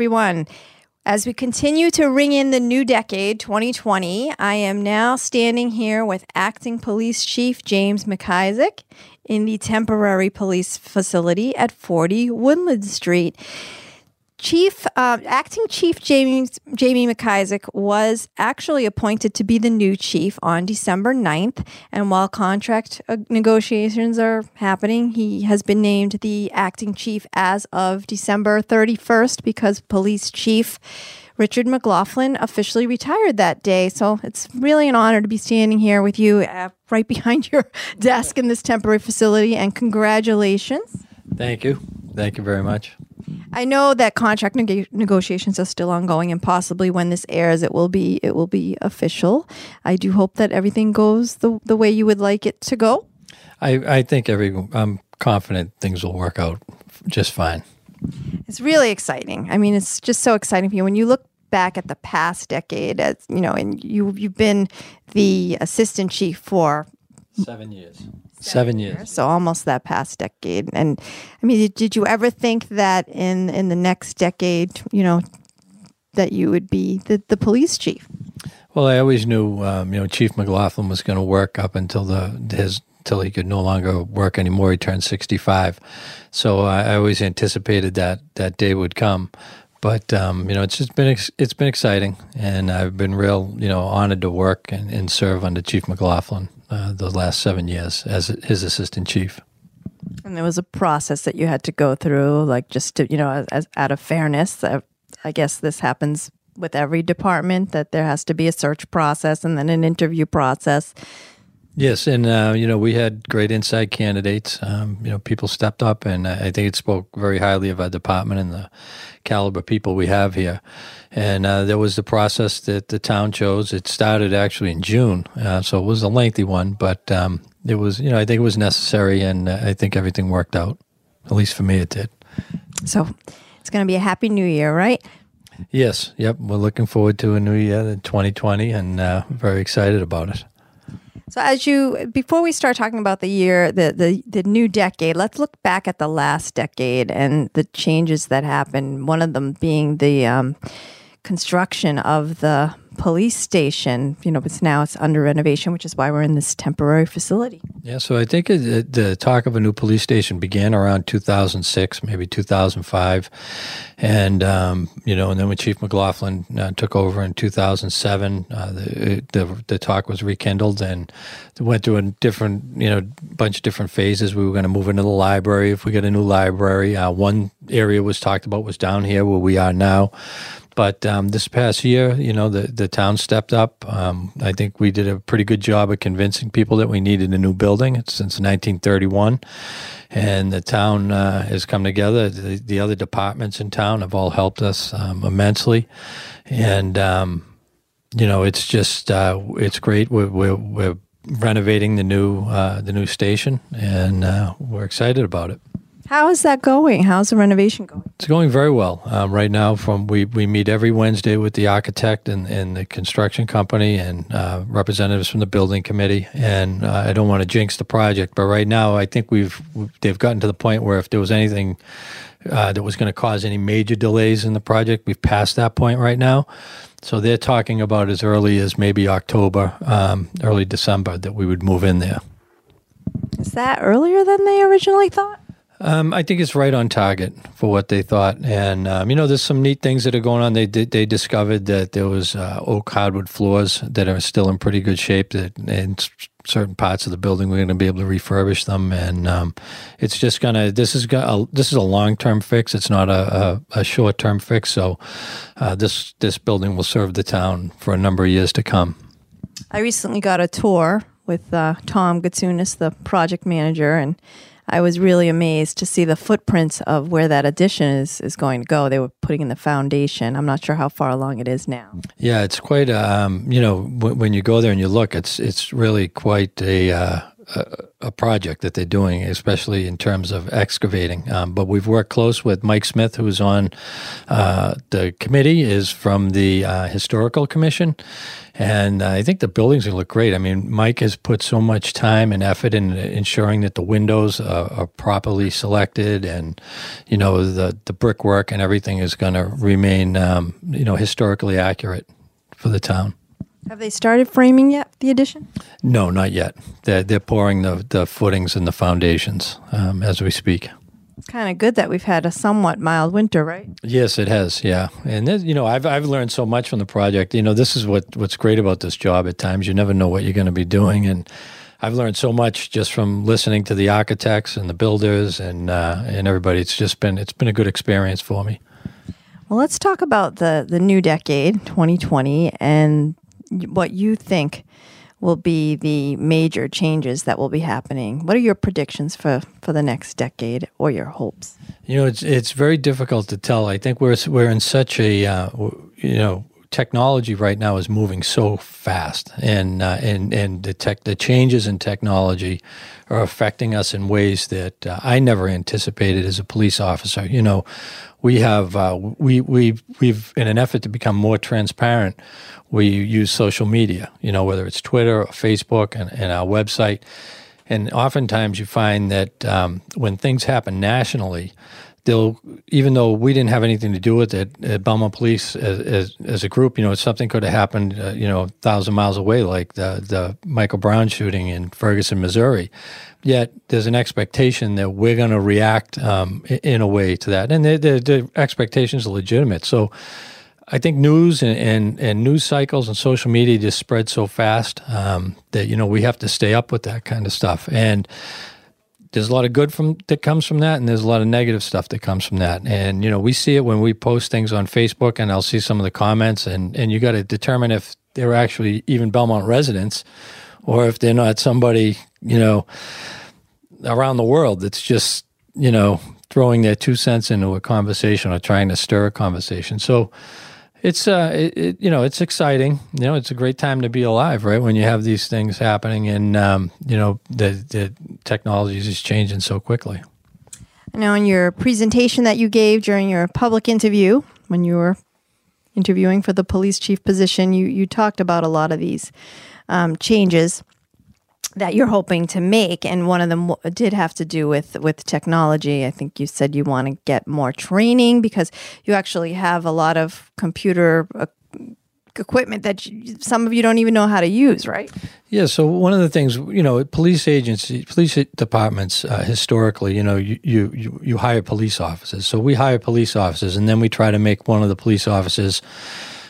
Everyone. As we continue to ring in the new decade, 2020, I am now standing here with Acting Police Chief James MacIsaac in the temporary police facility at 40 Woodland Street. Acting Chief Jamie MacIsaac was actually appointed to be the new chief on December 9th, and while contract negotiations are happening, he has been named the acting chief as of December 31st because Police Chief Richard McLaughlin officially retired that day. So it's really an honor to be standing here with you right behind your desk in this temporary facility, and congratulations. Thank you. Thank you very much. I know that contract negotiations are still ongoing, and possibly when this airs, it will be official. I do hope that everything goes the way you would like it to go. I'm confident things will work out just fine. It's really exciting. I mean, it's just so exciting for you when you look back at the past decade, as you know, and you've been the assistant chief for 7 years. So almost that past decade. And I mean, did you ever think that in the next decade, you know, that you would be the police chief? Well, I always knew, Chief McLaughlin was going to work up until till he could no longer work anymore. He turned 65. So I always anticipated that day would come. But, it's just been it's been exciting, and I've been real, honored to work and serve under Chief McLaughlin the last 7 years as his assistant chief. And there was a process that you had to go through, like just to, as out of fairness, I guess this happens with every department, that there has to be a search process and then an interview process. Yes, and we had great inside candidates. People stepped up, and I think it spoke very highly of our department and the caliber of people we have here. And there was the process that the town chose. It started actually in June, so it was a lengthy one, but it was, I think it was necessary, and I think everything worked out. At least for me, it did. So it's going to be a happy new year, right? Yes, yep. We're looking forward to a new year in 2020, and very excited about it. So before we start talking about the year, the new decade, let's look back at the last decade and the changes that happened, one of them being the construction of the police station. It's under renovation, which is why we're in this temporary facility. Yeah, so I think the talk of a new police station began around 2006, maybe 2005, and then when Chief McLaughlin took over in 2007, the talk was rekindled and went through a different, bunch of different phases. We were going to move into the library if we get a new library. One area was talked about was down here where we are now. But this past year, the town stepped up. I think we did a pretty good job of convincing people that we needed a new building. It's since 1931. And the town has come together. The other departments in town have all helped us immensely. And, it's just, it's great. We're renovating the new station, and we're excited about it. How is that going? How's the renovation going? It's going very well right now. We meet every Wednesday with the architect and the construction company and representatives from the building committee. And I don't want to jinx the project, but right now I think they've gotten to the point where if there was anything that was going to cause any major delays in the project, we've passed that point right now. So they're talking about as early as maybe October, early December, that we would move in there. Is that earlier than they originally thought? I think it's right on target for what they thought. And, you know, there's some neat things that are going on. They discovered that there was oak hardwood floors that are still in pretty good shape, that in certain parts of the building we're going to be able to refurbish them. And it's just going to, this is a long-term fix. It's not a short-term fix. So this building will serve the town for a number of years to come. I recently got a tour with Tom Gatsunis, the project manager, and I was really amazed to see the footprints of where that addition is going to go. They were putting in the foundation. I'm not sure how far along it is now. Yeah, it's quite, you know, when you go there and you look, it's really quite a project that they're doing, especially in terms of excavating. But we've worked close with Mike Smith, who's on the committee, is from the Historical Commission. And I think the buildings will look great. I mean, Mike has put so much time and effort in ensuring that the windows are properly selected, and, you know, the brickwork and everything is going to remain, you know, historically accurate for the town. Have they started framing yet, the addition? No, not yet. They're pouring the footings and the foundations as we speak. It's kind of good that we've had a somewhat mild winter, right? Yes, it has, yeah. And, you know, I've learned so much from the project. You know, this is what's great about this job at times. You never know what you're going to be doing. And I've learned so much just from listening to the architects and the builders and everybody. It's been a good experience for me. Well, let's talk about the new decade, 2020, and what you think will be the major changes that will be happening. What are your predictions for the next decade, or your hopes? You know, it's very difficult to tell. I think we're in such a you know, technology right now is moving so fast, and the changes in technology are affecting us in ways that I never anticipated as a police officer. You know, we have we've in an effort to become more transparent, we use social media. You know, whether it's Twitter or Facebook and our website, and oftentimes you find that when things happen nationally, even though we didn't have anything to do with it, at Belmont Police as a group, you know, something could have happened, you know, 1,000 miles away, like the Michael Brown shooting in Ferguson, Missouri. Yet there's an expectation that we're going to react in a way to that. And the expectations are legitimate. So I think news and news cycles and social media just spread so fast that, you know, we have to stay up with that kind of stuff. And there's a lot of good that comes from that, and there's a lot of negative stuff that comes from that. And, you know, we see it when we post things on Facebook, and I'll see some of the comments, and you got to determine if they're actually even Belmont residents or if they're not somebody, you know, around the world that's just, you know, throwing their 2 cents into a conversation or trying to stir a conversation. So it's, you know, it's exciting. You know, it's a great time to be alive, right? When you have these things happening, and, you know, the technology is just changing so quickly. I know in your presentation that you gave during your public interview, when you were interviewing for the police chief position, you talked about a lot of these changes that you're hoping to make, and one of them did have to do with technology. I think you said you want to get more training because you actually have a lot of computer equipment that some of you don't even know how to use, right? Yeah, so one of the things, you know, police departments historically, you know, you hire police officers. So we hire police officers, and then we try to make one of the police officers,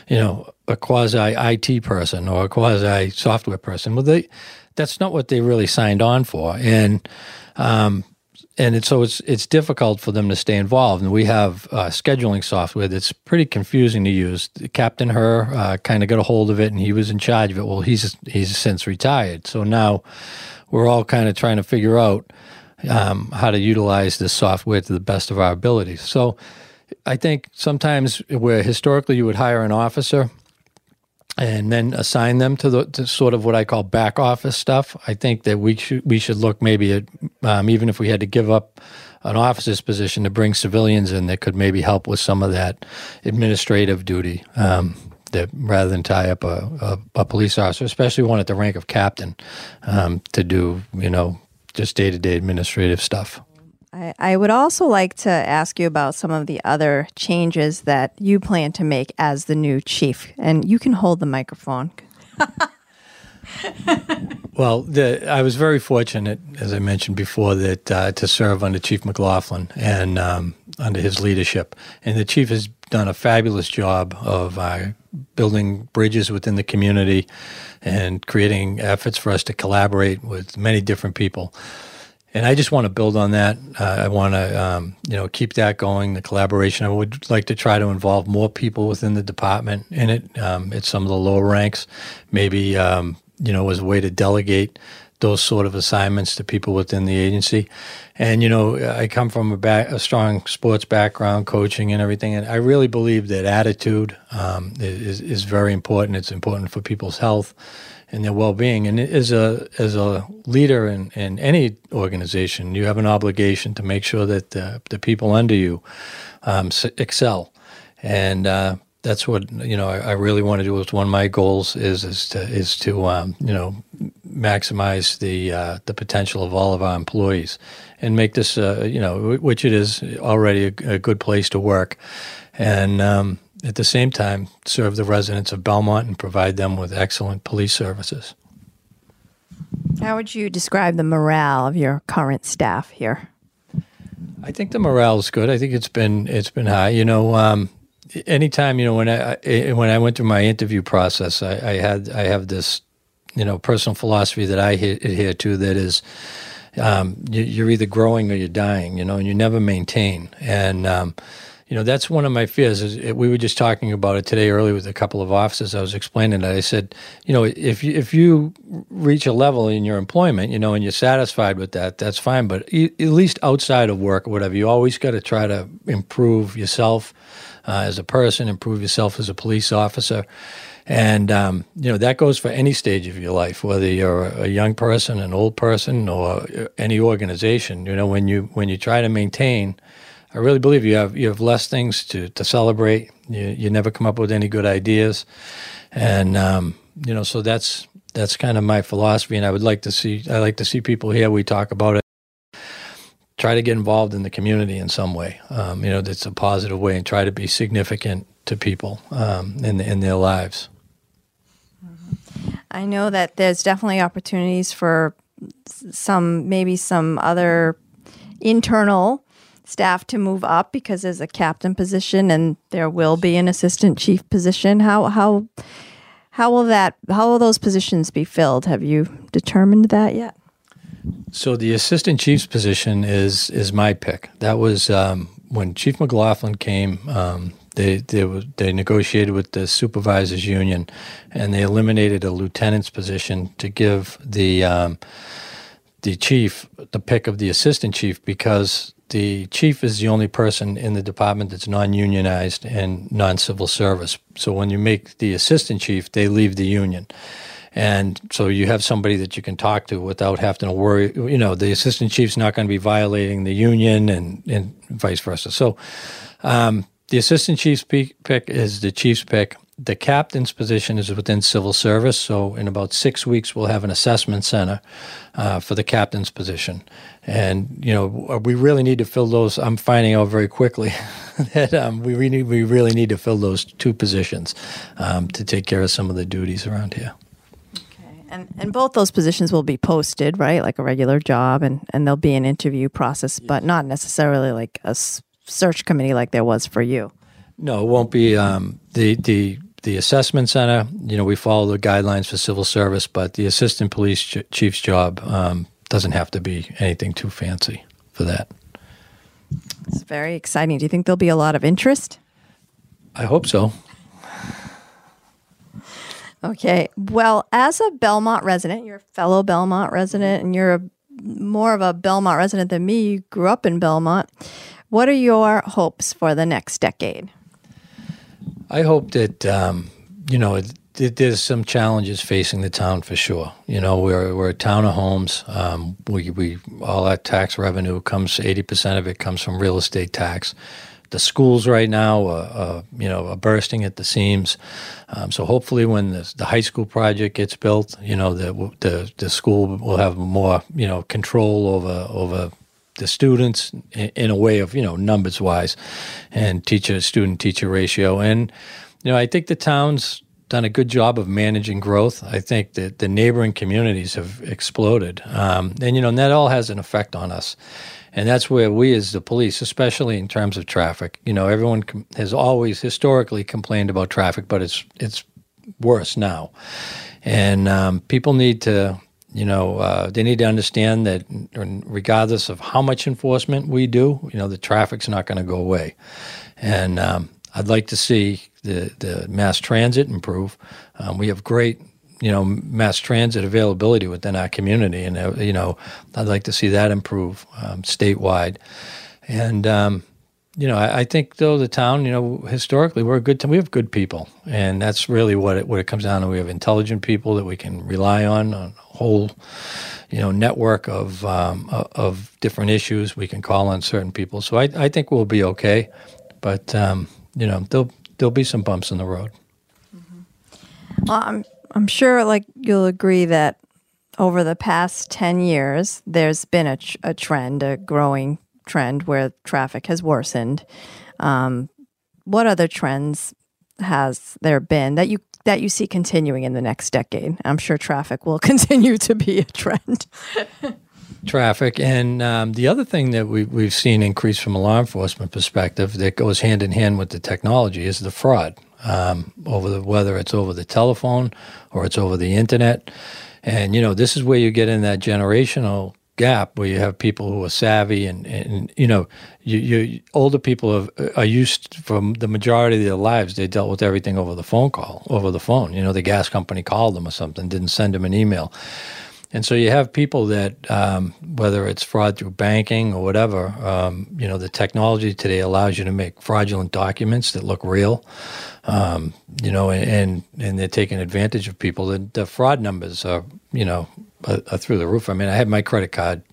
you know, a quasi-IT person or a quasi-software person. Well, that's not what they really signed on for, and so it's difficult for them to stay involved. And we have scheduling software that's pretty confusing to use. Captain Herr kind of got a hold of it, and he was in charge of it. Well, he's since retired, so now we're all kind of trying to figure out how to utilize this software to the best of our abilities. So I think sometimes where historically you would hire an officer and then assign them to the sort of what I call back office stuff. I think that we should look maybe at, even if we had to give up an officer's position, to bring civilians in that could maybe help with some of that administrative duty, that rather than tie up a police officer, especially one at the rank of captain, to do, just day-to-day administrative stuff. I would also like to ask you about some of the other changes that you plan to make as the new chief, and you can hold the microphone. Well, I was very fortunate, as I mentioned before, that to serve under Chief McLaughlin and under his leadership. And the chief has done a fabulous job of building bridges within the community and creating efforts for us to collaborate with many different people. And I just want to build on that. I want to, keep that going, the collaboration. I would like to try to involve more people within the department in it, at some of the lower ranks, maybe, as a way to delegate those sort of assignments to people within the agency. And, I come from a strong sports background, coaching and everything, and I really believe that attitude is very important. It's important for people's health and their well-being. And as a leader in any organization, you have an obligation to make sure that the people under you excel. And that's what, I really want to do. It's one of my goals is to maximize the potential of all of our employees and make this, which it is already a good place to work. And at the same time, serve the residents of Belmont and provide them with excellent police services. How would you describe the morale of your current staff here? I think the morale is good. I think it's been high. Anytime, when I went through my interview process, I have this, personal philosophy that I adhere to, that is, you're either growing or you're dying, and you never maintain. And, that's one of my fears. We were just talking about it today earlier with a couple of officers. I was explaining that. I said, if you reach a level in your employment, and you're satisfied with that, that's fine. But at least outside of work or whatever, you always got to try to improve yourself as a person, improve yourself as a police officer. And, that goes for any stage of your life, whether you're a young person, an old person, or any organization. When you try to maintain, I really believe you have less things to celebrate. You never come up with any good ideas, and so that's kind of my philosophy. And I like to see people here. We talk about it. Try to get involved in the community in some way. That's a positive way, and try to be significant to people in their lives. I know that there's definitely opportunities for some other internal staff to move up, because there's a captain position and there will be an assistant chief position. How will those positions be filled? Have you determined that yet? So the assistant chief's position is my pick. That was when Chief McLaughlin came. They negotiated with the supervisors union, and they eliminated a lieutenant's position to give the chief the pick of the assistant chief, because the chief is the only person in the department that's non-unionized and non-civil service. So when you make the assistant chief, they leave the union. And so you have somebody that you can talk to without having to worry. The assistant chief's not going to be violating the union and vice versa. So the assistant chief's pick is the chief's pick. The captain's position is within civil service, so in about 6 weeks we'll have an assessment center for the captain's position. And, we really need to fill those. I'm finding out very quickly that we really need to fill those two positions to take care of some of the duties around here. Okay. And both those positions will be posted, right, like a regular job, and there'll be an interview process, yes. But not necessarily like a search committee like there was for you. No, it won't be the assessment center. We follow the guidelines for civil service, but the assistant police chief's job doesn't have to be anything too fancy for that. It's very exciting. Do you think there'll be a lot of interest? I hope so. Okay. Well, as a Belmont resident, you're a fellow Belmont resident, and you're more of a Belmont resident than me. You grew up in Belmont. What are your hopes for the next decade? I hope that, there's some challenges facing the town for sure. You know, we're a town of homes. We all our tax revenue comes, 80% of it comes from real estate tax. The schools right now, are bursting at the seams. So hopefully, when the high school project gets built, you know, the school will have more, you know, control over the students in a way of, you know, numbers wise, and student teacher ratio. And you know, I think the town's done a good job of managing growth. I think that the neighboring communities have exploded, and you know, and that all has an effect on us. And that's where we as the police, especially in terms of traffic, you know, everyone has always historically complained about traffic, but it's worse now. And people need to, you know, they need to understand that regardless of how much enforcement we do, you know, the traffic's not going to go away. And I'd like to see the mass transit improve. We have great, you know, mass transit availability within our community. And, you know, I'd like to see that improve statewide. And, you know, I think, though, the town, you know, historically, we're a good town. We have good people. And that's really what it comes down to. We have intelligent people that we can rely on, a whole, you know, network of different issues. We can call on certain people. So I think we'll be okay. But, you know, there'll be some bumps in the road. Mm-hmm. Well, I'm sure, like, you'll agree that over the past 10 years, there's been a trend, a growing trend where traffic has worsened. What other trends has there been that you see continuing in the next decade? I'm sure traffic will continue to be a trend. Traffic. And the other thing that we've seen increase from a law enforcement perspective that goes hand in hand with the technology is the fraud. Whether it's over the telephone or it's over the internet. And, you know, this is where you get in that generational gap where you have people who are savvy and you know, you older people are used from the majority of their lives, they dealt with everything over the phone. You know, the gas company called them or something, didn't send them an email. And so you have people that, whether it's fraud through banking or whatever, you know, the technology today allows you to make fraudulent documents that look real, you know, and they're taking advantage of people. The fraud numbers are, you know, are through the roof. I mean, I had my credit card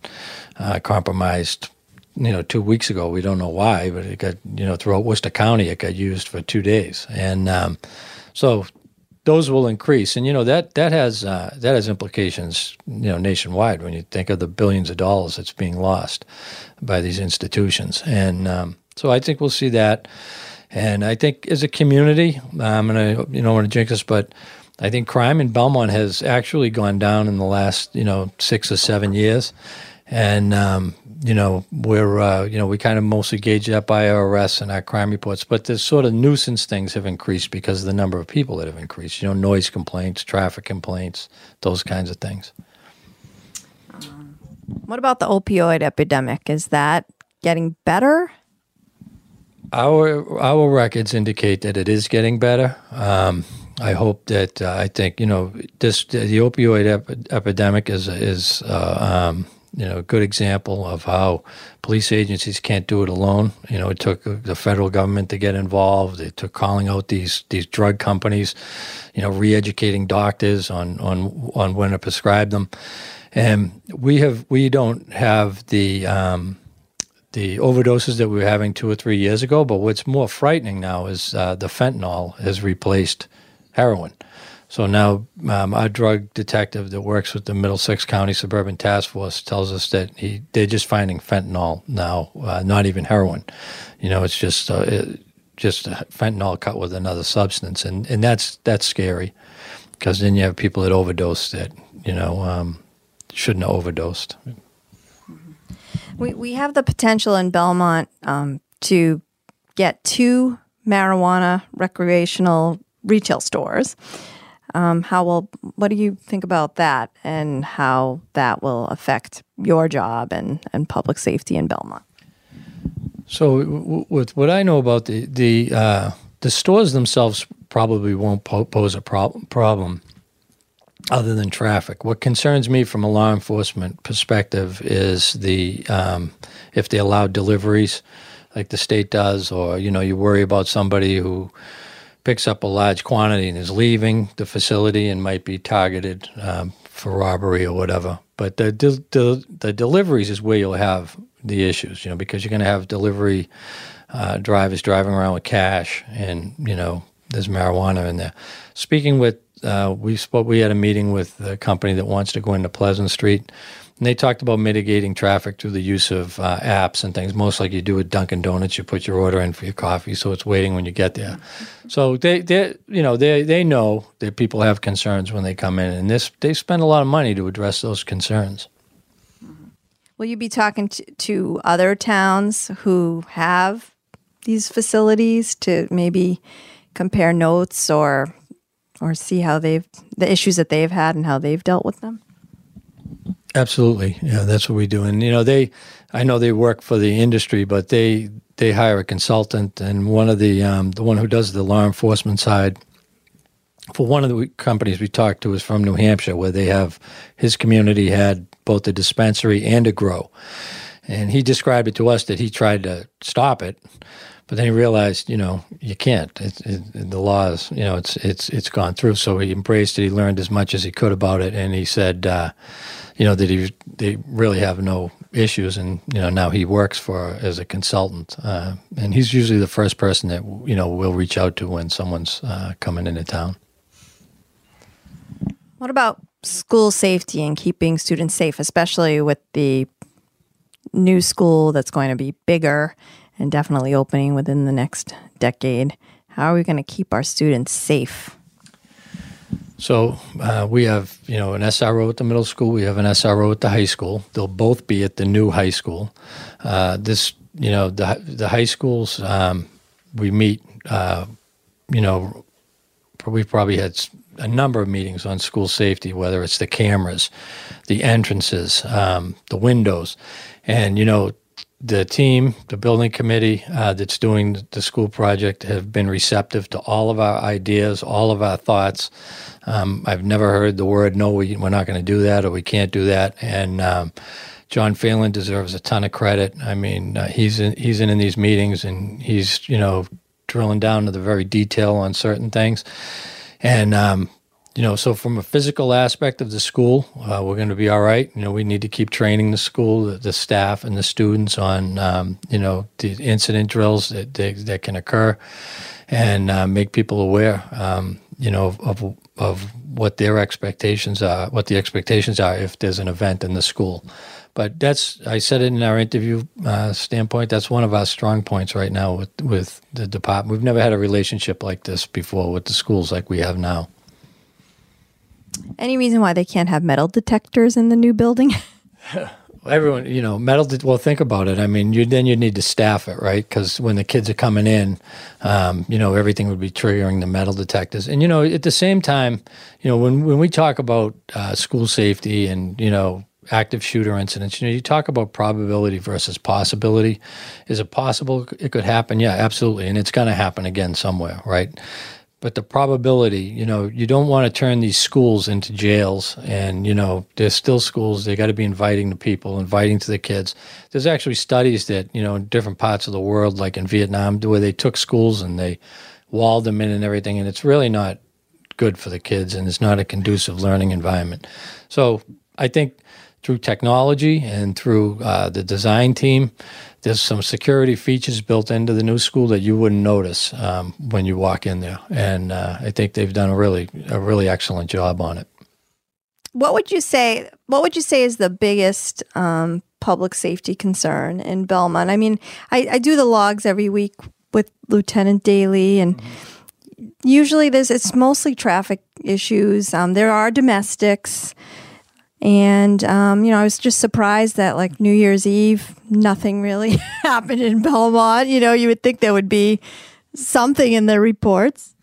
compromised, you know, 2 weeks ago. We don't know why, but it got, you know, throughout Worcester County, it got used for 2 days. And so those will increase, and you know that has implications, you know, nationwide. When you think of the billions of dollars that's being lost by these institutions, and so I think we'll see that. And I think as a community, and I, you know, want to jinx us, but I think crime in Belmont has actually gone down in the last, you know, 6 or 7 years, and you know, we're you know, we kind of mostly gauge that by our arrests and our crime reports, but the sort of nuisance things have increased because of the number of people that have increased. You know, noise complaints, traffic complaints, those kinds of things. What about the opioid epidemic? Is that getting better? Our records indicate that it is getting better. I hope that I think, you know, the opioid epidemic is you know, a good example of how police agencies can't do it alone. You know, it took the federal government to get involved. It took calling out these drug companies, you know, re-educating doctors on when to prescribe them. And we don't have the overdoses that we were having 2 or 3 years ago. But what's more frightening now is the fentanyl has replaced heroin. So now our drug detective that works with the Middlesex County Suburban Task Force tells us that they're just finding fentanyl now, not even heroin. You know, it's just fentanyl cut with another substance, and that's scary, because then you have people that overdose that, you know, shouldn't have overdosed. We have the potential in Belmont to get 2 marijuana recreational retail stores. What do you think about that, and how that will affect your job and public safety in Belmont? So with what I know about the stores themselves, probably won't pose a problem other than traffic. What concerns me from a law enforcement perspective is if they allow deliveries like the state does, or, you know, you worry about somebody who picks up a large quantity and is leaving the facility and might be targeted for robbery or whatever. But the deliveries is where you'll have the issues, you know, because you're going to have delivery drivers driving around with cash and, you know, there's marijuana in there. Speaking with, we had a meeting with the company that wants to go into Pleasant Street, and they talked about mitigating traffic through the use of apps and things, most like you do with Dunkin' Donuts. You put your order in for your coffee, so it's waiting when you get there. So they know that people have concerns when they come in, and they spend a lot of money to address those concerns. Will you be talking to other towns who have these facilities to maybe compare notes or see how the issues that they've had and how they've dealt with them? Absolutely. Yeah, that's what we do. And, you know, I know they work for the industry, but they hire a consultant, and one of the one who does the law enforcement side for one of the companies we talked to is from New Hampshire, where they have, his community had both a dispensary and a grow. And he described it to us that he tried to stop it, but then he realized, you know, you can't. The law is, you know, it's gone through. So he embraced it. He learned as much as he could about it, and he said, you know, that they really have no issues. And you know, now he works as a consultant, and he's usually the first person that, you know, we'll reach out to when someone's coming into town. What about school safety and keeping students safe, especially with the new school that's going to be bigger and definitely opening within the next decade? How are we going to keep our students safe? So we have, you know, an SRO at the middle school. We have an SRO at the high school. They'll both be at the new high school. This, you know, the high schools, we meet, you know, we've probably had a number of meetings on school safety, whether it's the cameras, the entrances, the windows. And, you know, the team, the building committee that's doing the school project have been receptive to all of our ideas, all of our thoughts. I've never heard the word, no, we're not going to do that or we can't do that. And John Phelan deserves a ton of credit. I mean, he's in these meetings, and he's, you know, drilling down to the very detail on certain things. And, you know, so from a physical aspect of the school, we're going to be all right. You know, we need to keep training the school, the staff and the students on, you know, the incident drills that can occur, and make people aware, you know, of what their expectations are, what the expectations are if there's an event in the school. But that's, I said it in our interview standpoint, that's one of our strong points right now with the department. We've never had a relationship like this before with the schools like we have now. Any reason why they can't have metal detectors in the new building? Everyone, you know, well, think about it. I mean, then you need to staff it, right? Because when the kids are coming in, you know, everything would be triggering the metal detectors. And, you know, at the same time, you know, when we talk about school safety and, you know, active shooter incidents, you know, you talk about probability versus possibility. Is it possible it could happen? Yeah, absolutely. And it's going to happen again somewhere, right? But the probability, you know, you don't want to turn these schools into jails. And, you know, they're still schools. They got to be inviting to people, inviting to the kids. There's actually studies that, you know, in different parts of the world, like in Vietnam, where they took schools and they walled them in and everything. And it's really not good for the kids, and it's not a conducive learning environment. So I think through technology and through the design team, there's some security features built into the new school that you wouldn't notice when you walk in there. And I think they've done a really excellent job on it. What would you say is the biggest public safety concern in Belmont? I mean, I do the logs every week with Lieutenant Daly, and usually it's mostly traffic issues. There are domestics. And, you know, I was just surprised that, like, New Year's Eve, nothing really happened in Belmont. You know, you would think there would be something in the reports.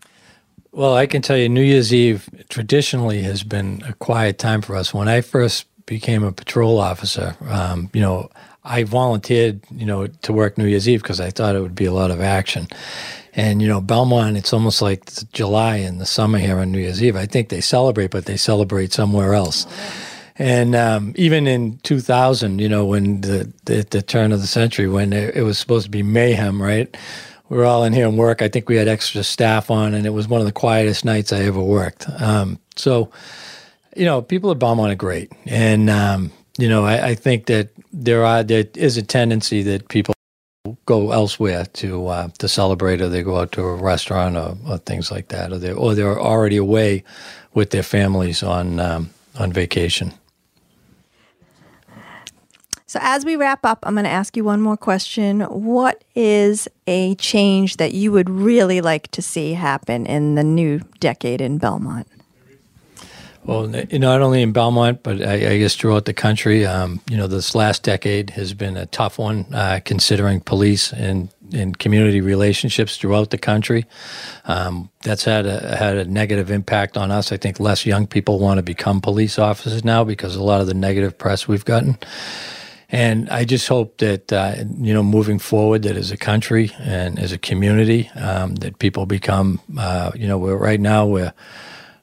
Well, I can tell you New Year's Eve traditionally has been a quiet time for us. When I first became a patrol officer, you know, I volunteered, you know, to work New Year's Eve because I thought it would be a lot of action. And, you know, Belmont, it's almost like it's July in the summer here on New Year's Eve. I think they celebrate, but they celebrate somewhere else. And even in 2000, you know, when the turn of the century, when it was supposed to be mayhem, right? we were all in here and work. I think we had extra staff on, and it was one of the quietest nights I ever worked. So, you know, people at Belmont are great. And, you know, I think that there is a tendency that people go elsewhere to celebrate, or they go out to a restaurant or things like that, or they're already away with their families on vacation. So as we wrap up, I'm going to ask you one more question. What is a change that you would really like to see happen in the new decade in Belmont? Well, not only in Belmont, but I guess throughout the country. You know, this last decade has been a tough one, considering police and community relationships throughout the country. That's had a negative impact on us. I think less young people want to become police officers now because a lot of the negative press we've gotten. And I just hope that, you know, moving forward, that as a country and as a community, that people become, you know,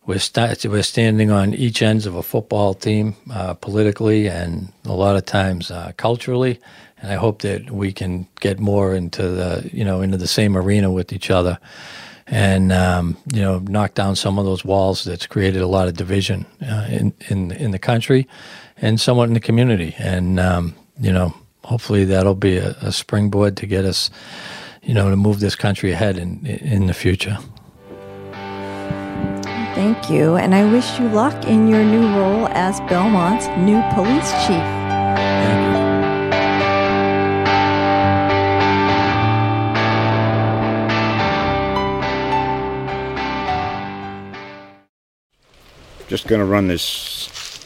we're standing on each ends of a football team, politically and a lot of times culturally, and I hope that we can get more into the same arena with each other, and you know, knock down some of those walls that's created a lot of division in the country, and somewhat in the community, and you know, hopefully that'll be a springboard to get us, you know, to move this country ahead in the future. Thank you, and I wish you luck in your new role as Belmont's new police chief. Thank you. Just going to run this